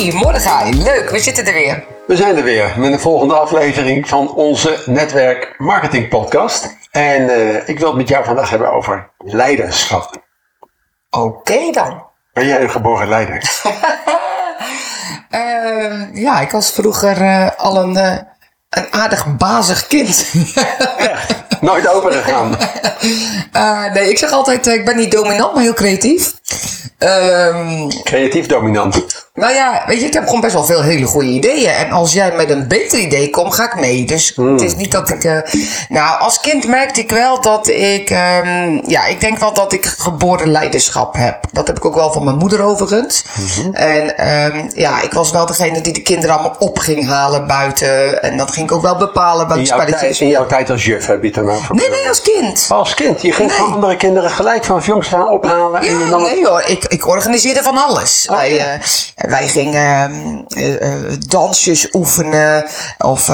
Hey Mordechaï, leuk, we zitten er weer. We zijn er weer met de volgende aflevering van onze Netwerk Marketing Podcast. En ik wil het met jou vandaag hebben over leiderschap. Oké, dan. Ben jij een geboren leider? Ja, ik was vroeger al een aardig bazig kind. Echt? Nooit opengegaan? Nee, ik zeg altijd, ik ben niet dominant, maar heel creatief. Creatief dominant. Nou ja, weet je, ik heb gewoon best wel veel hele goede ideeën. En als jij met een beter idee komt, ga ik mee. Dus het is niet dat ik... Nou, als kind merkte ik wel dat ik... ik denk wel dat ik geboren leiderschap heb. Dat heb ik ook wel van mijn moeder overigens. Mm-hmm. En ik was wel degene die de kinderen allemaal op ging halen buiten. En dat ging ik ook wel bepalen bij de spelletjes. In jouw tijd als juf heb je het dan over? Nee, als kind. Als kind? Je ging van andere kinderen gelijk vanaf jongs gaan ophalen? Ja, en dan... nee hoor. Ik organiseerde van alles. Okay. Wij gingen dansjes oefenen of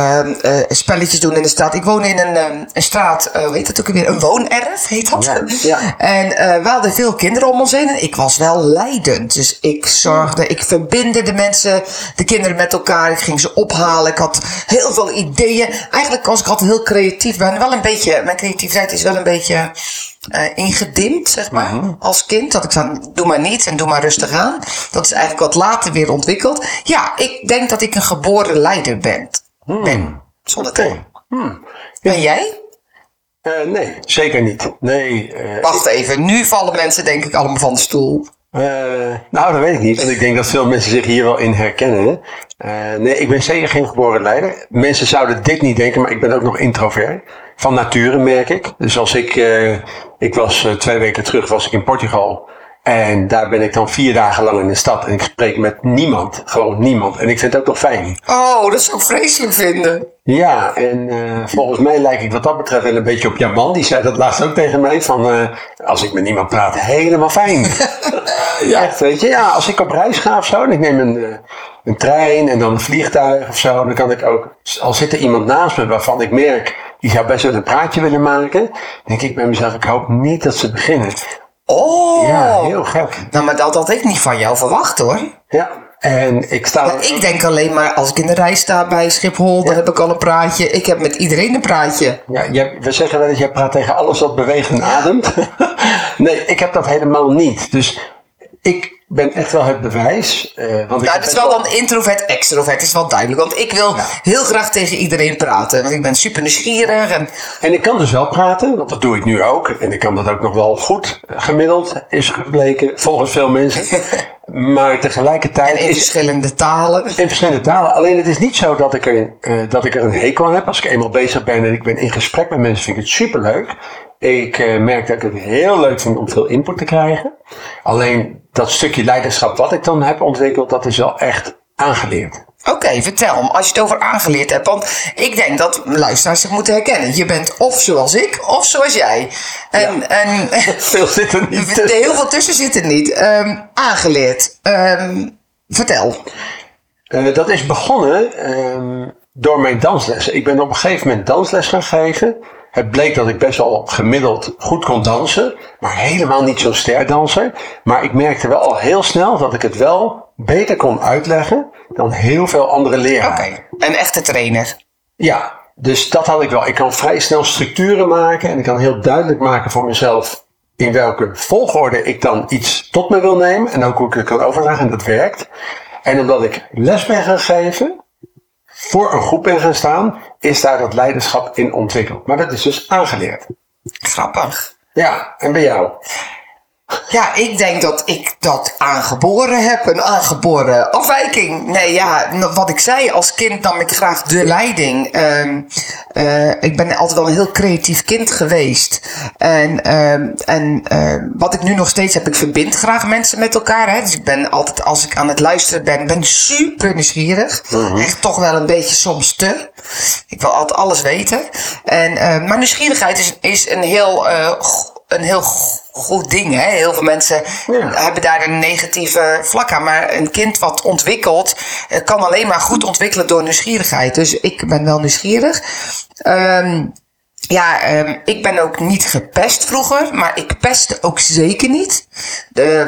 spelletjes doen in de straat. Ik woonde in een straat, hoe heet dat ook weer? Een woonerf heet dat. Ja, ja. En we hadden veel kinderen om ons heen. En ik was wel leidend. Dus ik zorgde, ik verbindde de mensen, de kinderen met elkaar. Ik ging ze ophalen. Ik had heel veel ideeën. Eigenlijk was ik altijd heel creatief. Mijn creativiteit is wel een beetje... ingedimd, zeg maar, als kind. Dat ik dan, doe maar niet en doe maar rustig aan. Dat is eigenlijk wat later weer ontwikkeld. Ja, ik denk dat ik een geboren leider ben. Zonder twijfel. Ben jij? Nee, zeker niet. Nee, wacht even, nu vallen mensen denk ik allemaal van de stoel. Nou, dat weet ik niet. Want ik denk dat veel mensen zich hier wel in herkennen. Nee, ik ben zeker geen geboren leider. Mensen zouden dit niet denken, maar ik ben ook nog introvert. Van nature merk ik. Dus als ik was 2 weken terug was ik in Portugal. En daar ben ik dan 4 dagen lang in de stad. En ik spreek met niemand. Gewoon niemand. En ik vind het ook nog fijn. Oh, dat zou ik vreselijk vinden. Ja, en volgens mij lijk ik wat dat betreft wel een beetje op jouw man. Die zei dat laatst ook tegen mij. Van, als ik met niemand praat, helemaal fijn. Ja. Echt, weet je. Ja, als ik op reis ga of zo. En ik neem een trein en dan een vliegtuig of zo. Dan kan ik ook, al zit er iemand naast me waarvan ik merk... die zou best wel een praatje willen maken. Denk ik bij mezelf, ik hoop niet dat ze beginnen... Oh, ja, heel gek. Nou, maar dat had ik niet van jou verwacht hoor. Ja, en ik sta... Want ik denk alleen maar, als ik in de rij sta bij Schiphol, dan heb ik al een praatje. Ik heb met iedereen een praatje. Ja, we zeggen wel dat jij praat tegen alles wat beweegt en ademt. Nee, ik heb dat helemaal niet. Dus ik ben echt wel het bewijs. Want ik dat is wel dan introvert-extrovert, is wel duidelijk. Want ik wil heel graag tegen iedereen praten. Want ik ben super nieuwsgierig. En ik kan dus wel praten, want dat doe ik nu ook. En ik kan dat ook nog wel goed gemiddeld, is gebleken volgens veel mensen. Maar tegelijkertijd... En in verschillende talen. In verschillende talen. Alleen het is niet zo dat ik er een hekel aan heb. Als ik eenmaal bezig ben en ik ben in gesprek met mensen, vind ik het superleuk. Ik merk dat ik het heel leuk vind om veel input te krijgen. Alleen dat stukje leiderschap wat ik dan heb ontwikkeld, dat is wel echt aangeleerd. Oké, vertel me, als je het over aangeleerd hebt. Want ik denk dat luisteraars zich moeten herkennen. Je bent of zoals ik, of zoals jij. En veel zit er niet tussen. Heel veel tussen zit er niet. Aangeleerd. Vertel. Dat is begonnen door mijn danslessen. Ik ben op een gegeven moment dansles gaan geven. Het bleek dat ik best wel gemiddeld goed kon dansen. Maar helemaal niet zo'n sterdanser. Maar ik merkte wel al heel snel dat ik het wel beter kon uitleggen dan heel veel andere leraren. Oké, een echte trainer. Ja, dus dat had ik wel. Ik kan vrij snel structuren maken. En ik kan heel duidelijk maken voor mezelf in welke volgorde ik dan iets tot me wil nemen. En ook hoe ik het kan overleggen. En dat werkt. En omdat ik les ben gaan geven... voor een groep in gaan staan, is daar dat leiderschap in ontwikkeld. Maar dat is dus aangeleerd. Grappig. Ja, en bij jou? Ja, ik denk dat ik dat aangeboren heb. Een aangeboren afwijking. Nee, ja, wat ik zei, als kind nam ik graag de leiding. Ik ben altijd wel een heel creatief kind geweest. En wat ik nu nog steeds heb, ik verbind graag mensen met elkaar. Hè? Dus ik ben altijd, als ik aan het luisteren ben super nieuwsgierig. Mm-hmm. Echt toch wel een beetje soms te. Ik wil altijd alles weten. Maar nieuwsgierigheid is een heel goed ding, hè? Heel veel mensen hebben daar een negatieve vlak aan. Maar een kind wat ontwikkelt, kan alleen maar goed ontwikkelen door nieuwsgierigheid. Dus ik ben wel nieuwsgierig. Ja, ik ben ook niet gepest vroeger, maar ik pestte ook zeker niet.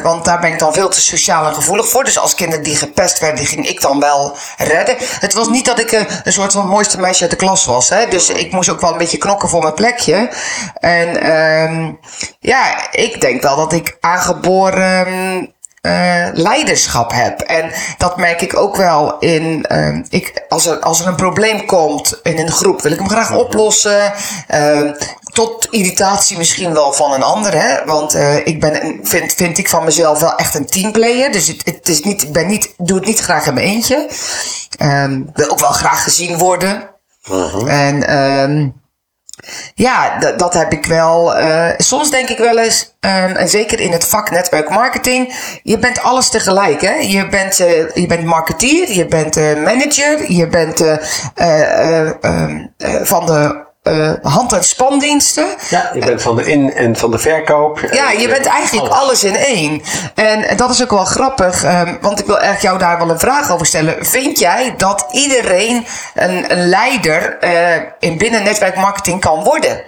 Want daar ben ik dan veel te sociaal en gevoelig voor. Dus als kinderen die gepest werden, ging ik dan wel redden. Het was niet dat ik een soort van mooiste meisje uit de klas was. Hè? Dus ik moest ook wel een beetje knokken voor mijn plekje. En ja, ik denk wel dat ik aangeboren leiderschap heb. En dat merk ik ook wel in als er een probleem komt in een groep, wil ik hem graag oplossen. Tot irritatie misschien wel van een ander. Hè? Want ik ben, vind ik van mezelf wel echt een teamplayer. Dus het is niet, doe het niet graag in mijn eentje. Wil ook wel graag gezien worden. En ja, dat heb ik wel. Soms denk ik wel eens, en zeker in het vak netwerk marketing, je bent alles tegelijk. Hè? Je bent marketeer, je bent manager, je bent van de hand- en spandiensten. Ja, je bent van de in- en van de verkoop. Ja, je bent eigenlijk alles in één. En dat is ook wel grappig, want ik wil eigenlijk jou daar wel een vraag over stellen. Vind jij dat iedereen een leider in binnen netwerkmarketing kan worden?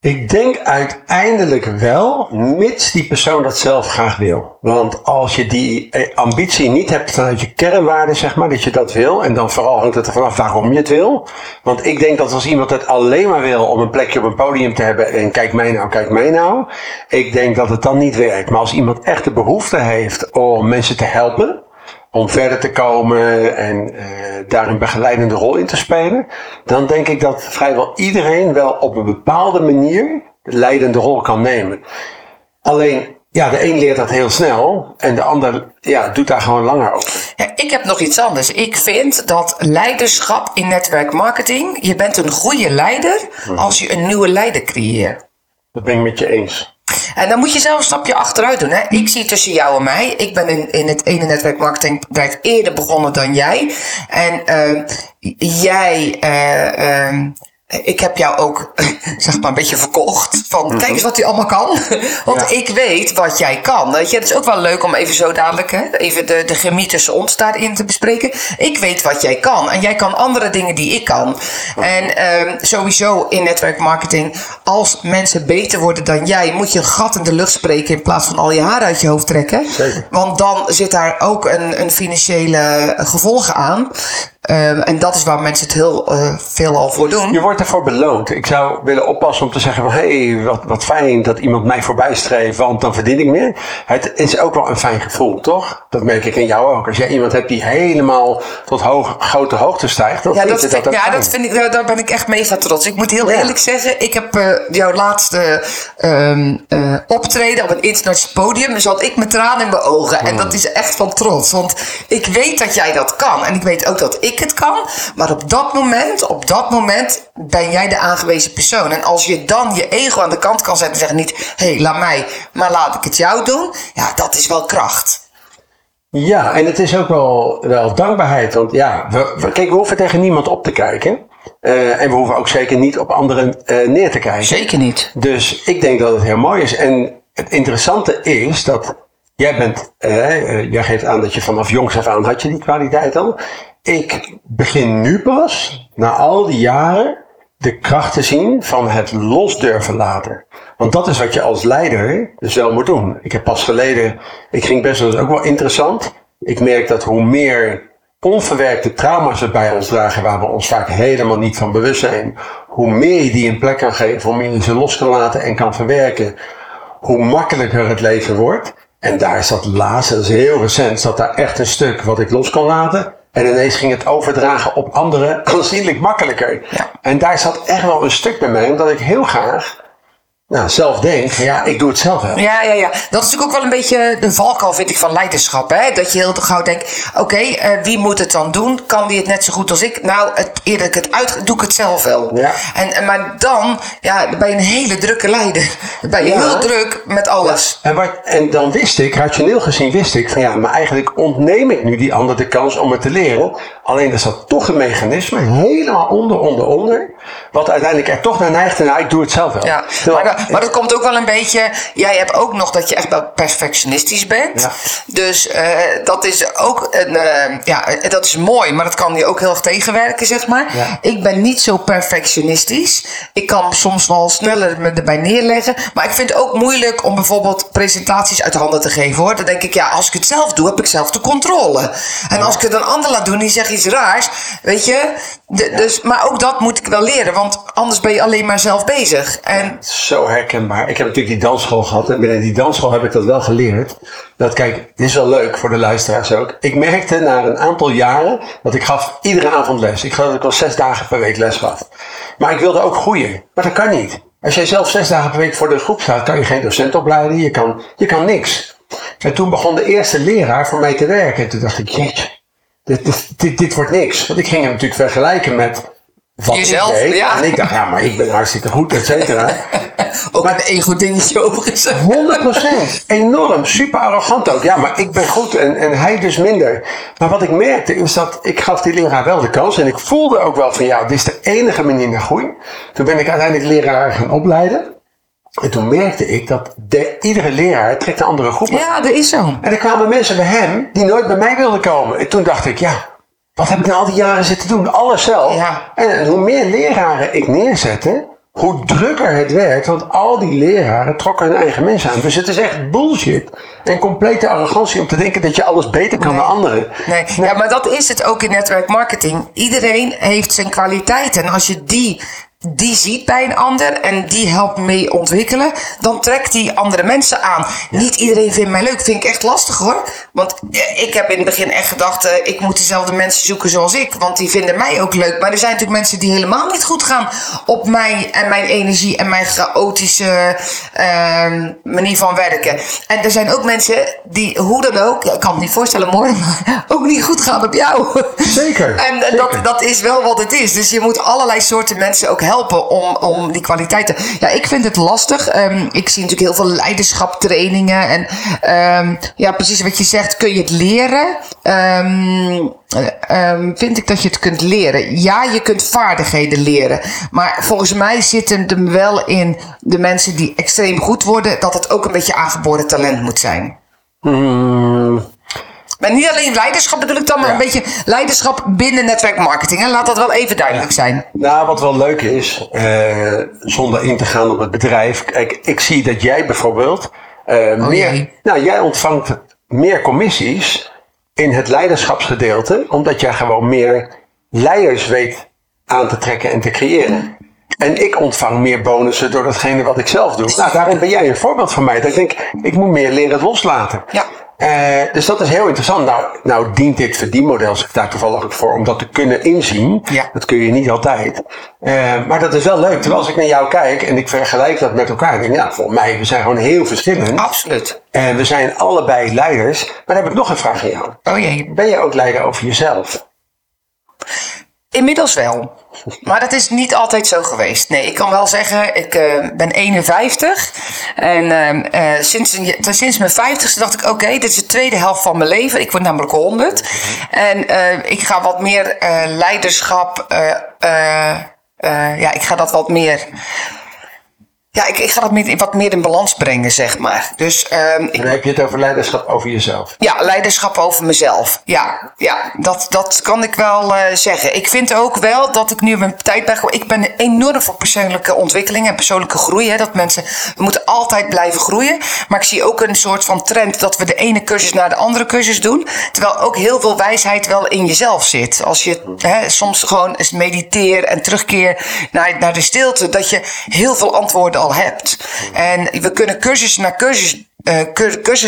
Ik denk uiteindelijk wel, mits die persoon dat zelf graag wil. Want als je die ambitie niet hebt vanuit je kernwaarde, zeg maar, dat je dat wil. En dan vooral hangt het er vanaf waarom je het wil. Want ik denk dat als iemand het alleen maar wil om een plekje op een podium te hebben en kijk mij nou. Ik denk dat het dan niet werkt. Maar als iemand echt de behoefte heeft om mensen te helpen, om verder te komen en daar een begeleidende rol in te spelen, dan denk ik dat vrijwel iedereen wel op een bepaalde manier de leidende rol kan nemen. Alleen, ja, de een leert dat heel snel en de ander, ja, doet daar gewoon langer over. Ja, ik heb nog iets anders. Ik vind dat leiderschap in netwerkmarketing, je bent een goede leider als je een nieuwe leider creëert. Dat ben ik met je eens. En dan moet je zelf een stapje achteruit doen. Hè? Ik zie tussen jou en mij. Ik ben in het ene netwerkmarketingbedrijf eerder begonnen dan jij. En jij... ik heb jou ook, zeg maar, een beetje verkocht. Van, kijk eens wat u allemaal kan. Want ik weet wat jij kan. Weet je, het is ook wel leuk om even zo dadelijk, hè, even de chemie tussen ons daarin te bespreken. Ik weet wat jij kan. En jij kan andere dingen die ik kan. En sowieso in netwerkmarketing, als mensen beter worden dan jij, moet je een gat in de lucht spreken in plaats van al je haar uit je hoofd trekken. Zeker. Want dan zit daar ook een financiële gevolgen aan. En dat is waar mensen het heel veel al voor doen. Je wordt ervoor beloond. Ik zou willen oppassen om te zeggen van, hey, wat fijn dat iemand mij voorbij streeft, want dan verdien ik meer. Het is ook wel een fijn gevoel, toch? Dat merk ik in jou ook. Als jij iemand hebt die helemaal tot grote hoogte stijgt, dan vind je dat ook fijn. Dat vind ik, daar ben ik echt mega trots. Ik moet heel eerlijk zeggen, ik heb jouw laatste optreden op een internationaal podium, dus had ik met tranen in mijn ogen. En dat is echt van trots, want ik weet dat jij dat kan. En ik weet ook dat ik het kan, maar op dat moment ben jij de aangewezen persoon. En als je dan je ego aan de kant kan zetten en zeggen niet, hé, laat mij, maar laat ik het jou doen. Ja, dat is wel kracht. Ja, en het is ook wel dankbaarheid. Want ja, we hoeven tegen niemand op te kijken. En we hoeven ook zeker niet op anderen neer te kijken. Zeker niet. Dus ik denk dat het heel mooi is. En het interessante is dat jij geeft aan dat je vanaf jongs af aan had je die kwaliteit al. Ik begin nu pas, na al die jaren, de kracht te zien van het los durven laten. Want dat is wat je als leider dus wel moet doen. Ik heb pas geleden, ik ging best wel, dat is ook wel interessant. Ik merk dat hoe meer onverwerkte trauma's we bij ons dragen, waar we ons vaak helemaal niet van bewust zijn, hoe meer je die een plek kan geven, hoe meer je ze los kan laten en kan verwerken, hoe makkelijker het leven wordt. En daar is dat laatste, dat is heel recent, zat daar echt een stuk wat ik los kan laten. En ineens ging het overdragen op anderen aanzienlijk makkelijker. Ja. En daar zat echt wel een stuk bij mij, omdat ik heel graag zelf denk, ja, ik doe het zelf wel. Ja. Dat is natuurlijk ook wel een beetje de valkuil, vind ik, van leiderschap. Hè? Dat je heel gauw denkt, oké, wie moet het dan doen? Kan die het net zo goed als ik? Nou, eerder ik het doe ik het zelf wel. Ja. Maar dan ben je een hele drukke leider. Dan ben je heel druk met alles. Ja. En dan rationeel gezien wist ik van, maar eigenlijk ontneem ik nu die ander de kans om het te leren. Alleen er zat toch een mechanisme helemaal onder, wat uiteindelijk er toch naar neigt en ik doe het zelf wel. Ja, maar dat komt ook wel een beetje, jij hebt ook nog dat je echt wel perfectionistisch bent. Ja. Dus dat is ook, dat is mooi, maar dat kan je ook heel erg tegenwerken, zeg maar. Ja. Ik ben niet zo perfectionistisch. Ik kan soms wel sneller me erbij neerleggen. Maar ik vind het ook moeilijk om bijvoorbeeld presentaties uit de handen te geven, hoor. Dan denk ik, ja, als ik het zelf doe, heb ik zelf de controle. En als ik het een ander laat doen, die zegt iets raars, weet je. Dus, maar ook dat moet ik wel leren, want anders ben je alleen maar zelf bezig. En zo herkenbaar. Ik heb natuurlijk die dansschool gehad en binnen die dansschool heb ik dat wel geleerd. Dat kijk, dit is wel leuk voor de luisteraars ook. Ik merkte na een aantal jaren dat ik gaf iedere avond les. Ik geloof dat ik al 6 dagen per week les gaf. Maar ik wilde ook groeien. Maar dat kan niet. Als jij zelf 6 dagen per week voor de groep staat, kan je geen docent opleiden. Je kan niks. En toen begon de eerste leraar voor mij te werken. En toen dacht ik, jeetje. Dit wordt niks. Want ik ging hem natuurlijk vergelijken met wat jezelf, ik deed. Ja. En ik dacht, ja, maar ik ben hartstikke goed, et cetera. Ook maar, een ego-dingetje overigens. 100%. Enorm. Super arrogant ook. Ja, maar ik ben goed en hij dus minder. Maar wat ik merkte is dat ik gaf die leraar wel de kans. En ik voelde ook wel van, ja, dit is de enige manier naar groei. Toen ben ik uiteindelijk leraar gaan opleiden. En toen merkte ik dat iedere leraar trekt een andere groep. Ja, dat is zo. En er kwamen mensen bij hem die nooit bij mij wilden komen. En toen dacht ik, ja, wat heb ik nou al die jaren zitten doen? Alles zelf. Ja. En hoe meer leraren ik neerzette, hoe drukker het werd. Want al die leraren trokken hun eigen mensen aan. Dus het is echt bullshit. En complete arrogantie om te denken dat je alles beter kan dan anderen. Nee. Ja, maar dat is het ook in netwerkmarketing. Iedereen heeft zijn kwaliteiten. En als je die ziet bij een ander en die helpt mee ontwikkelen, dan trekt die andere mensen aan. Ja. Niet iedereen vindt mij leuk, vind ik echt lastig hoor. Want ik heb in het begin echt gedacht, ik moet dezelfde mensen zoeken zoals ik, want die vinden mij ook leuk. Maar er zijn natuurlijk mensen die helemaal niet goed gaan op mij en mijn energie en mijn chaotische manier van werken. En er zijn ook mensen die hoe dan ook, ik kan me niet voorstellen morgen, maar ook niet goed gaan op jou. Zeker. En zeker. Dat is wel wat het is. Dus je moet allerlei soorten mensen ook helpen om die kwaliteiten. Ja, ik vind het lastig. Ik zie natuurlijk heel veel leiderschaptrainingen. En ja, precies wat je zegt. Kun je het leren? Vind ik dat je het kunt leren. Ja, je kunt vaardigheden leren. Maar volgens mij zit het hem wel in de mensen die extreem goed worden, dat het ook een beetje aangeboren talent moet zijn. Maar niet alleen leiderschap bedoel ik dan, maar een beetje leiderschap binnen netwerkmarketing. En laat dat wel even duidelijk zijn. Nou, wat wel leuk is, zonder in te gaan op het bedrijf. Kijk, ik zie dat jij bijvoorbeeld jij ontvangt meer commissies in het leiderschapsgedeelte. Omdat jij gewoon meer leiders weet aan te trekken en te creëren. En ik ontvang meer bonussen door datgene wat ik zelf doe. Nou, daarin ben jij een voorbeeld van mij. Dat ik denk, ik moet meer leren loslaten. Ja. Dus dat is heel interessant. Nou dient dit verdienmodel zich daar toevallig ook voor om dat te kunnen inzien. Ja. Dat kun je niet altijd. Maar dat is wel leuk. Terwijl als ik naar jou kijk en ik vergelijk dat met elkaar. Denk ik, nou, volgens mij, we zijn gewoon heel verschillend. Absoluut. En we zijn allebei leiders. Maar dan heb ik nog een vraag aan jou. Oh jee. Ben je ook leider over jezelf? Inmiddels wel. Maar dat is niet altijd zo geweest. Nee, ik kan wel zeggen, ik ben 51. En sinds mijn 50ste dacht ik, oké, dit is de tweede helft van mijn leven. Ik word namelijk 100. En ik ga wat meer leiderschap... ik ga dat wat meer... Ja, ik ga dat wat meer in balans brengen, zeg maar. Dus, dan heb je het over leiderschap over jezelf. Ja, leiderschap over mezelf. Ja dat kan ik wel zeggen. Ik vind ook wel dat ik nu mijn tijd ben... Ik ben enorm voor persoonlijke ontwikkeling en persoonlijke groei. Hè, dat mensen... We moeten altijd blijven groeien. Maar ik zie ook een soort van trend dat we de ene cursus naar de andere cursus doen. Terwijl ook heel veel wijsheid wel in jezelf zit. Als je soms gewoon eens mediteert en terugkeer naar de stilte. Dat je heel veel antwoorden al hebt. En we kunnen cursus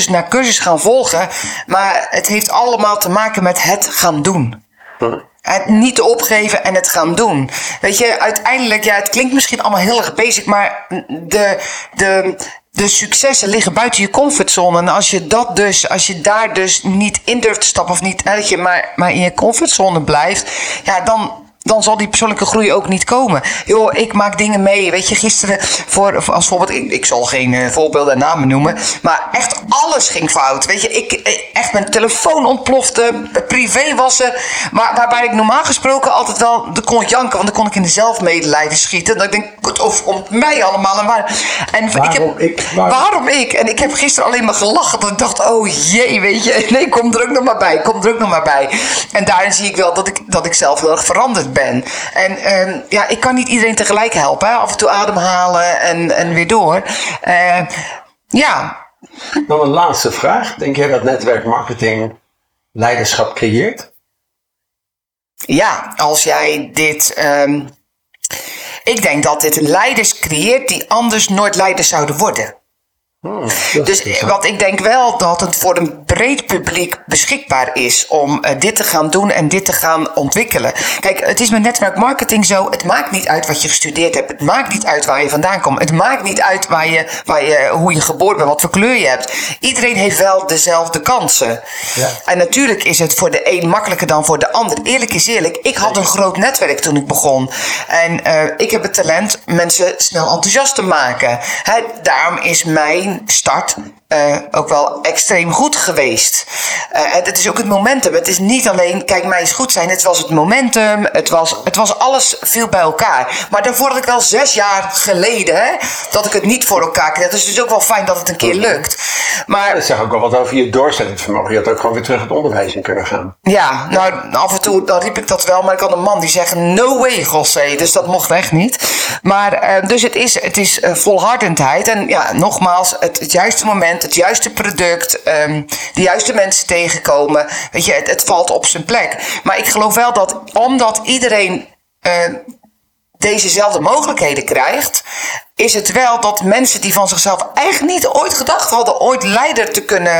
na cursus gaan volgen, maar het heeft allemaal te maken met het gaan doen. Het niet opgeven en het gaan doen. Weet je, uiteindelijk, het klinkt misschien allemaal heel erg basic, maar de successen liggen buiten je comfortzone. En als je daar dus niet in durft te stappen of niet, dat je maar in je comfortzone blijft, ja, dan dan zal die persoonlijke groei ook niet komen. Joh, ik maak dingen mee. Weet je, gisteren als voorbeeld, ik zal geen voorbeelden en namen noemen, maar echt alles ging fout. Weet je, echt mijn telefoon ontplofte, privé was er, maar waarbij ik normaal gesproken altijd wel kon janken, want dan kon ik in de zelfmedelijden schieten. Dan denk ik, of om mij allemaal en waar. En waarom ik? En ik heb gisteren alleen maar gelachen, dat ik dacht, oh jee, weet je, nee, kom er ook nog maar bij. En daarin zie ik wel dat ik zelf heel erg veranderd ben. En ja, ik kan niet iedereen tegelijk helpen, hè? Af en toe ademhalen en weer door. Ja. Dan een laatste vraag. Denk jij dat netwerkmarketing leiderschap creëert? Ja, als jij dit... ik denk dat dit leiders creëert die anders nooit leiders zouden worden. Dus want ik denk wel dat het voor een breed publiek beschikbaar is om dit te gaan doen en dit te gaan ontwikkelen. Kijk, het is met netwerkmarketing zo, het maakt niet uit wat je gestudeerd hebt, het maakt niet uit waar je vandaan komt, het maakt niet uit hoe je geboren bent, wat voor kleur je hebt. Iedereen heeft wel dezelfde kansen. Ja. En natuurlijk is het voor de een makkelijker dan voor de ander. Eerlijk is eerlijk, ik had een groot netwerk toen ik begon. En ik heb het talent mensen snel enthousiast te maken. Daarom is mijn start ook wel extreem goed geweest. Het is ook het momentum. Het is niet alleen, kijk, mij eens goed zijn. Het was het momentum. Het was alles veel bij elkaar. Maar daarvoor had ik wel 6 jaar geleden dat ik het niet voor elkaar kreeg. Dus het is ook wel fijn dat het een keer lukt. Maar, ja, dat zegt ook wel wat over je doorzettingsvermogen. Je had ook gewoon weer terug het onderwijs in kunnen gaan. Ja, nou af en toe dan riep ik dat wel. Maar ik had een man die zegt, no way, José. Dus dat mocht echt niet. Maar dus het is volhardendheid. En ja, nogmaals, het juiste moment, het juiste product, de juiste mensen tegenkomen. Weet je, het valt op zijn plek. Maar ik geloof wel dat omdat iedereen dezezelfde mogelijkheden krijgt, is het wel dat mensen die van zichzelf eigenlijk niet ooit gedacht hadden ooit leider te kunnen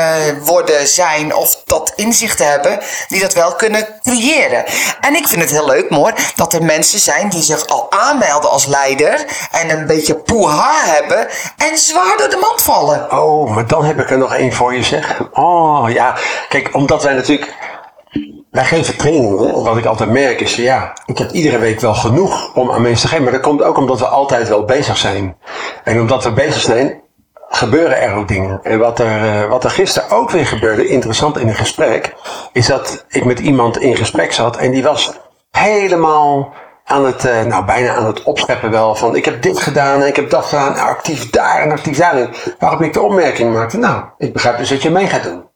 worden, zijn of dat inzicht te hebben, die dat wel kunnen creëren. En ik vind het heel leuk, Moor, dat er mensen zijn die zich al aanmelden als leider en een beetje poeha hebben en zwaar door de mand vallen. Oh, maar dan heb ik er nog één voor je, zeg. Oh, ja. Kijk, omdat wij natuurlijk... Wij geven trainingen. Wat ik altijd merk is, ja, ik heb iedere week wel genoeg om aan mensen te geven. Maar dat komt ook omdat we altijd wel bezig zijn. En omdat we bezig zijn, gebeuren er ook dingen. En wat er gisteren ook weer gebeurde, interessant in een gesprek, is dat ik met iemand in gesprek zat en die was helemaal aan het, bijna aan het opscheppen wel van, ik heb dit gedaan en ik heb dat gedaan, actief daar en actief daarin. Waarop ik de opmerking maakte, nou, ik begrijp dus dat je mee gaat doen.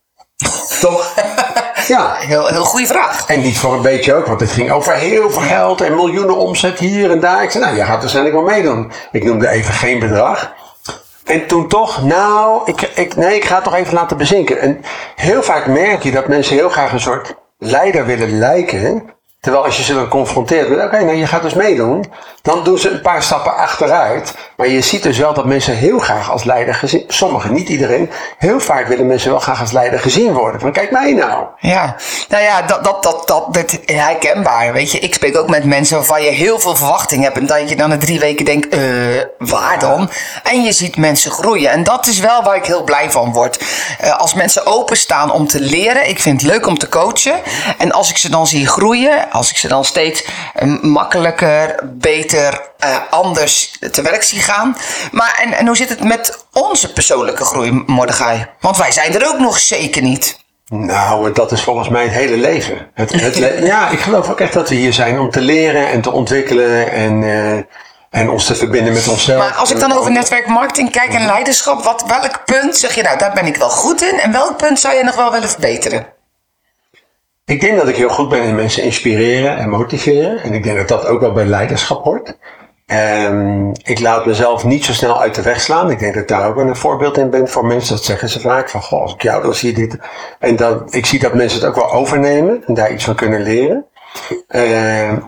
Toch? Ja, heel goede vraag. En niet voor een beetje ook, want het ging over heel veel geld en miljoenen omzet hier en daar. Ik zei, nou, je gaat waarschijnlijk wel meedoen. Ik noemde even geen bedrag. En toen toch, ik ga het toch even laten bezinken. En heel vaak merk je dat mensen heel graag een soort leider willen lijken. Terwijl als je ze dan confronteert met, oké, nou, je gaat dus meedoen. Dan doen ze een paar stappen achteruit. Maar je ziet dus wel dat mensen heel graag als leider gezien, sommigen, niet iedereen, heel vaak willen mensen wel graag als leider gezien worden. Van, kijk mij nou. Ja, nou ja, dat herkenbaar, weet je. Ik spreek ook met mensen waarvan je heel veel verwachting hebt en dat je dan na 3 weken denkt, waar dan? En je ziet mensen groeien. En dat is wel waar ik heel blij van word. Als mensen openstaan om te leren, ik vind het leuk om te coachen. En als ik ze dan zie groeien, als ik ze dan steeds makkelijker, beter, anders te werk zie gaan. Maar en hoe zit het met onze persoonlijke groei, Mordechaï? Want wij zijn er ook nog zeker niet. Nou, dat is volgens mij het hele leven. Ja, ik geloof ook echt dat we hier zijn om te leren en te ontwikkelen en ons te verbinden met onszelf. Maar als ik dan over netwerkmarketing kijk en leiderschap, welk punt zeg je nou, daar ben ik wel goed in en welk punt zou je nog wel willen verbeteren? Ik denk dat ik heel goed ben in mensen inspireren en motiveren. En ik denk dat dat ook wel bij leiderschap hoort. Ik laat mezelf niet zo snel uit de weg slaan. Ik denk dat ik daar ook een voorbeeld in ben voor mensen. Dat zeggen ze vaak van, goh, als ik jou dan zie dit. En dan, ik zie dat mensen het ook wel overnemen en daar iets van kunnen leren.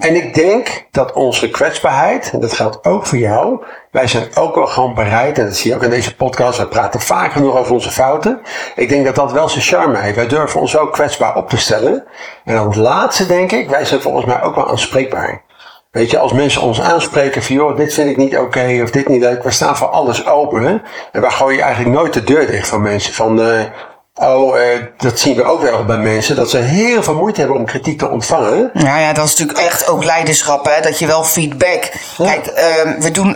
En ik denk dat onze kwetsbaarheid, en dat geldt ook voor jou, wij zijn ook wel gewoon bereid, en dat zie je ook in deze podcast, we praten vaak genoeg over onze fouten. Ik denk dat dat wel zijn charme heeft. Wij durven ons ook kwetsbaar op te stellen. En dan het laatste denk ik, wij zijn volgens mij ook wel aanspreekbaar. Weet je, als mensen ons aanspreken van, joh, dit vind ik niet oké, of dit niet leuk, we staan voor alles open. Hè? En wij gooien eigenlijk nooit de deur dicht van mensen van... Dat zien we ook wel bij mensen, dat ze heel veel moeite hebben om kritiek te ontvangen. Nou ja, dat is natuurlijk echt ook leiderschap, hè? Dat je wel feedback... Ja. Kijk,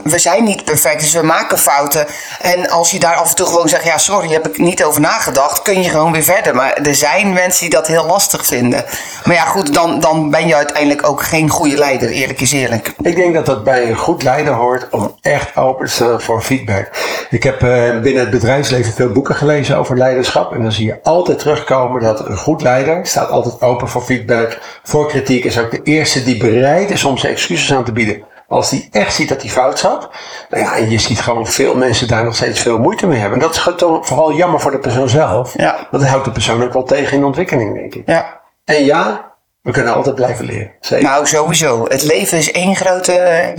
we zijn niet perfect, dus we maken fouten. En als je daar af en toe gewoon zegt, ja sorry, heb ik niet over nagedacht, kun je gewoon weer verder. Maar er zijn mensen die dat heel lastig vinden. Maar ja goed, dan ben je uiteindelijk ook geen goede leider, eerlijk is eerlijk. Ik denk dat dat bij een goed leider hoort om echt open te staan voor feedback. Ik heb binnen het bedrijfsleven veel boeken gelezen over leiderschap. En dan zie je altijd terugkomen dat een goed leider staat altijd open voor feedback, voor kritiek. Is ook de eerste die bereid is om zijn excuses aan te bieden. Als die echt ziet dat hij fout zat. Nou ja, en je ziet gewoon veel mensen daar nog steeds veel moeite mee hebben. En dat is vooral jammer voor de persoon zelf. Ja. Want dat houdt de persoon ook wel tegen in de ontwikkeling, denk ik. Ja. En ja, we kunnen altijd blijven leren. Zeker. Nou, sowieso. Het leven is één grote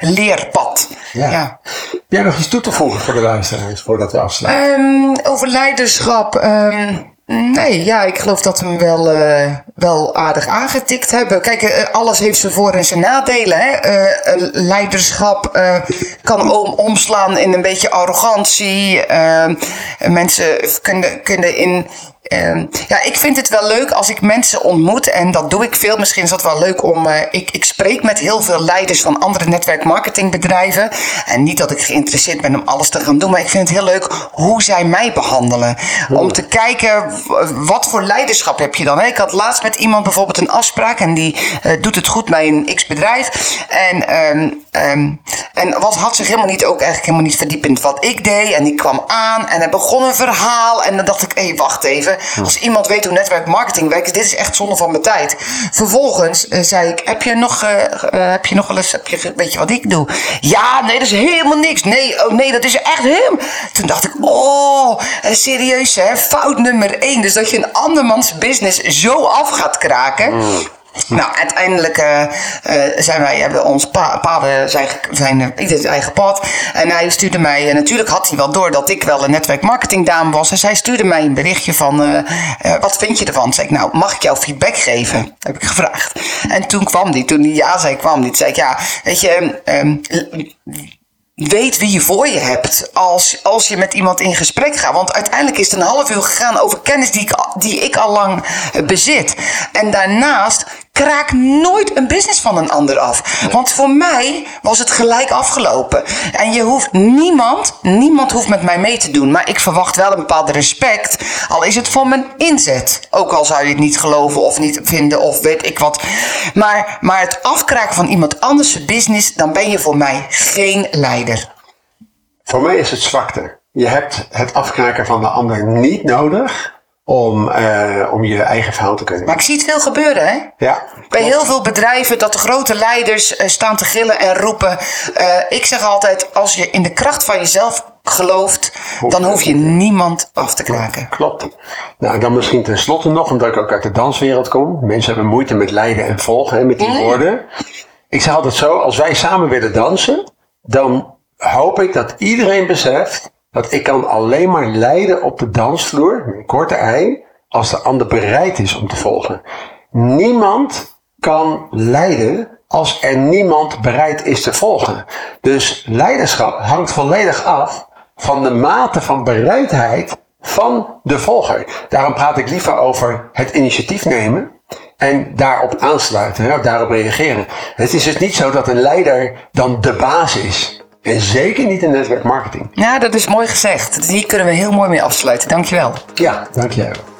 leerpad. Ja. Ja. Heb jij nog iets toe te voegen voor de luisteraars voordat we afsluiten? Over leiderschap. Nee, ja, ik geloof dat we hem wel aardig aangetikt hebben. Kijk, alles heeft zijn voor- en zijn nadelen. Hè? Leiderschap kan omslaan in een beetje arrogantie. Mensen kunnen in... Ja, ik vind het wel leuk als ik mensen ontmoet en dat doe ik veel. Misschien is dat wel leuk om... Ik spreek met heel veel leiders van andere netwerkmarketingbedrijven. En niet dat ik geïnteresseerd ben om alles te gaan doen, maar ik vind het heel leuk hoe zij mij behandelen. Om te kijken, wat voor leiderschap heb je dan? Hè? Ik had laatst met iemand bijvoorbeeld een afspraak en die doet het goed bij een x-bedrijf. En wat had zich helemaal niet verdiept in wat ik deed. En die kwam aan en hij begon een verhaal en dan dacht ik, hé, wacht even. Als iemand weet hoe netwerkmarketing werkt, dit is echt zonde van mijn tijd. Vervolgens zei ik, heb je nog wel eens, weet je wat ik doe? Ja, nee, dat is helemaal niks. Nee, dat is echt hem. Toen dacht ik, serieus hè, fout nummer 1. Dus dat je een andermans business zo af gaat kraken... Nou, uiteindelijk hebben onze paden zijn ieder eigen pad. En hij stuurde mij, natuurlijk had hij wel door dat ik wel een netwerkmarketingdame was. Dus hij stuurde mij een berichtje van, wat vind je ervan? Zei ik, nou, mag ik jou feedback geven? Heb ik gevraagd. En toen hij ja zei, zei ik, ja, weet je... Weet wie je voor je hebt als je met iemand in gesprek gaat. Want uiteindelijk is het een half uur gegaan over kennis die ik al lang bezit. En daarnaast kraak nooit een business van een ander af. Want voor mij was het gelijk afgelopen. En je hoeft niemand hoeft met mij mee te doen. Maar ik verwacht wel een bepaald respect. Al is het voor mijn inzet. Ook al zou je het niet geloven of niet vinden of weet ik wat. Maar het afkraken van iemand anders' business, dan ben je voor mij geen leider. Voor mij is het zwakte. Je hebt het afkraken van de ander niet nodig... Om je eigen verhaal te kunnen. Maar ik zie het veel gebeuren, hè? Ja. Bij heel veel bedrijven dat de grote leiders staan te gillen en roepen. Ik zeg altijd, als je in de kracht van jezelf gelooft, dan hoef je niemand af te kraken. Klopt. Nou, dan misschien tenslotte nog, omdat ik ook uit de danswereld kom. Mensen hebben moeite met leiden en volgen, hè, met die woorden. Ik zeg altijd zo, als wij samen willen dansen, dan hoop ik dat iedereen beseft... dat ik kan alleen maar leiden op de dansvloer, met een korte ei, als de ander bereid is om te volgen. Niemand kan leiden als er niemand bereid is te volgen. Dus leiderschap hangt volledig af van de mate van bereidheid van de volger. Daarom praat ik liever over het initiatief nemen en daarop aansluiten, of daarop reageren. Het is dus niet zo dat een leider dan de baas is. En zeker niet in netwerkmarketing. Ja, dat is mooi gezegd. Hier kunnen we heel mooi mee afsluiten. Dankjewel. Ja, dankjewel.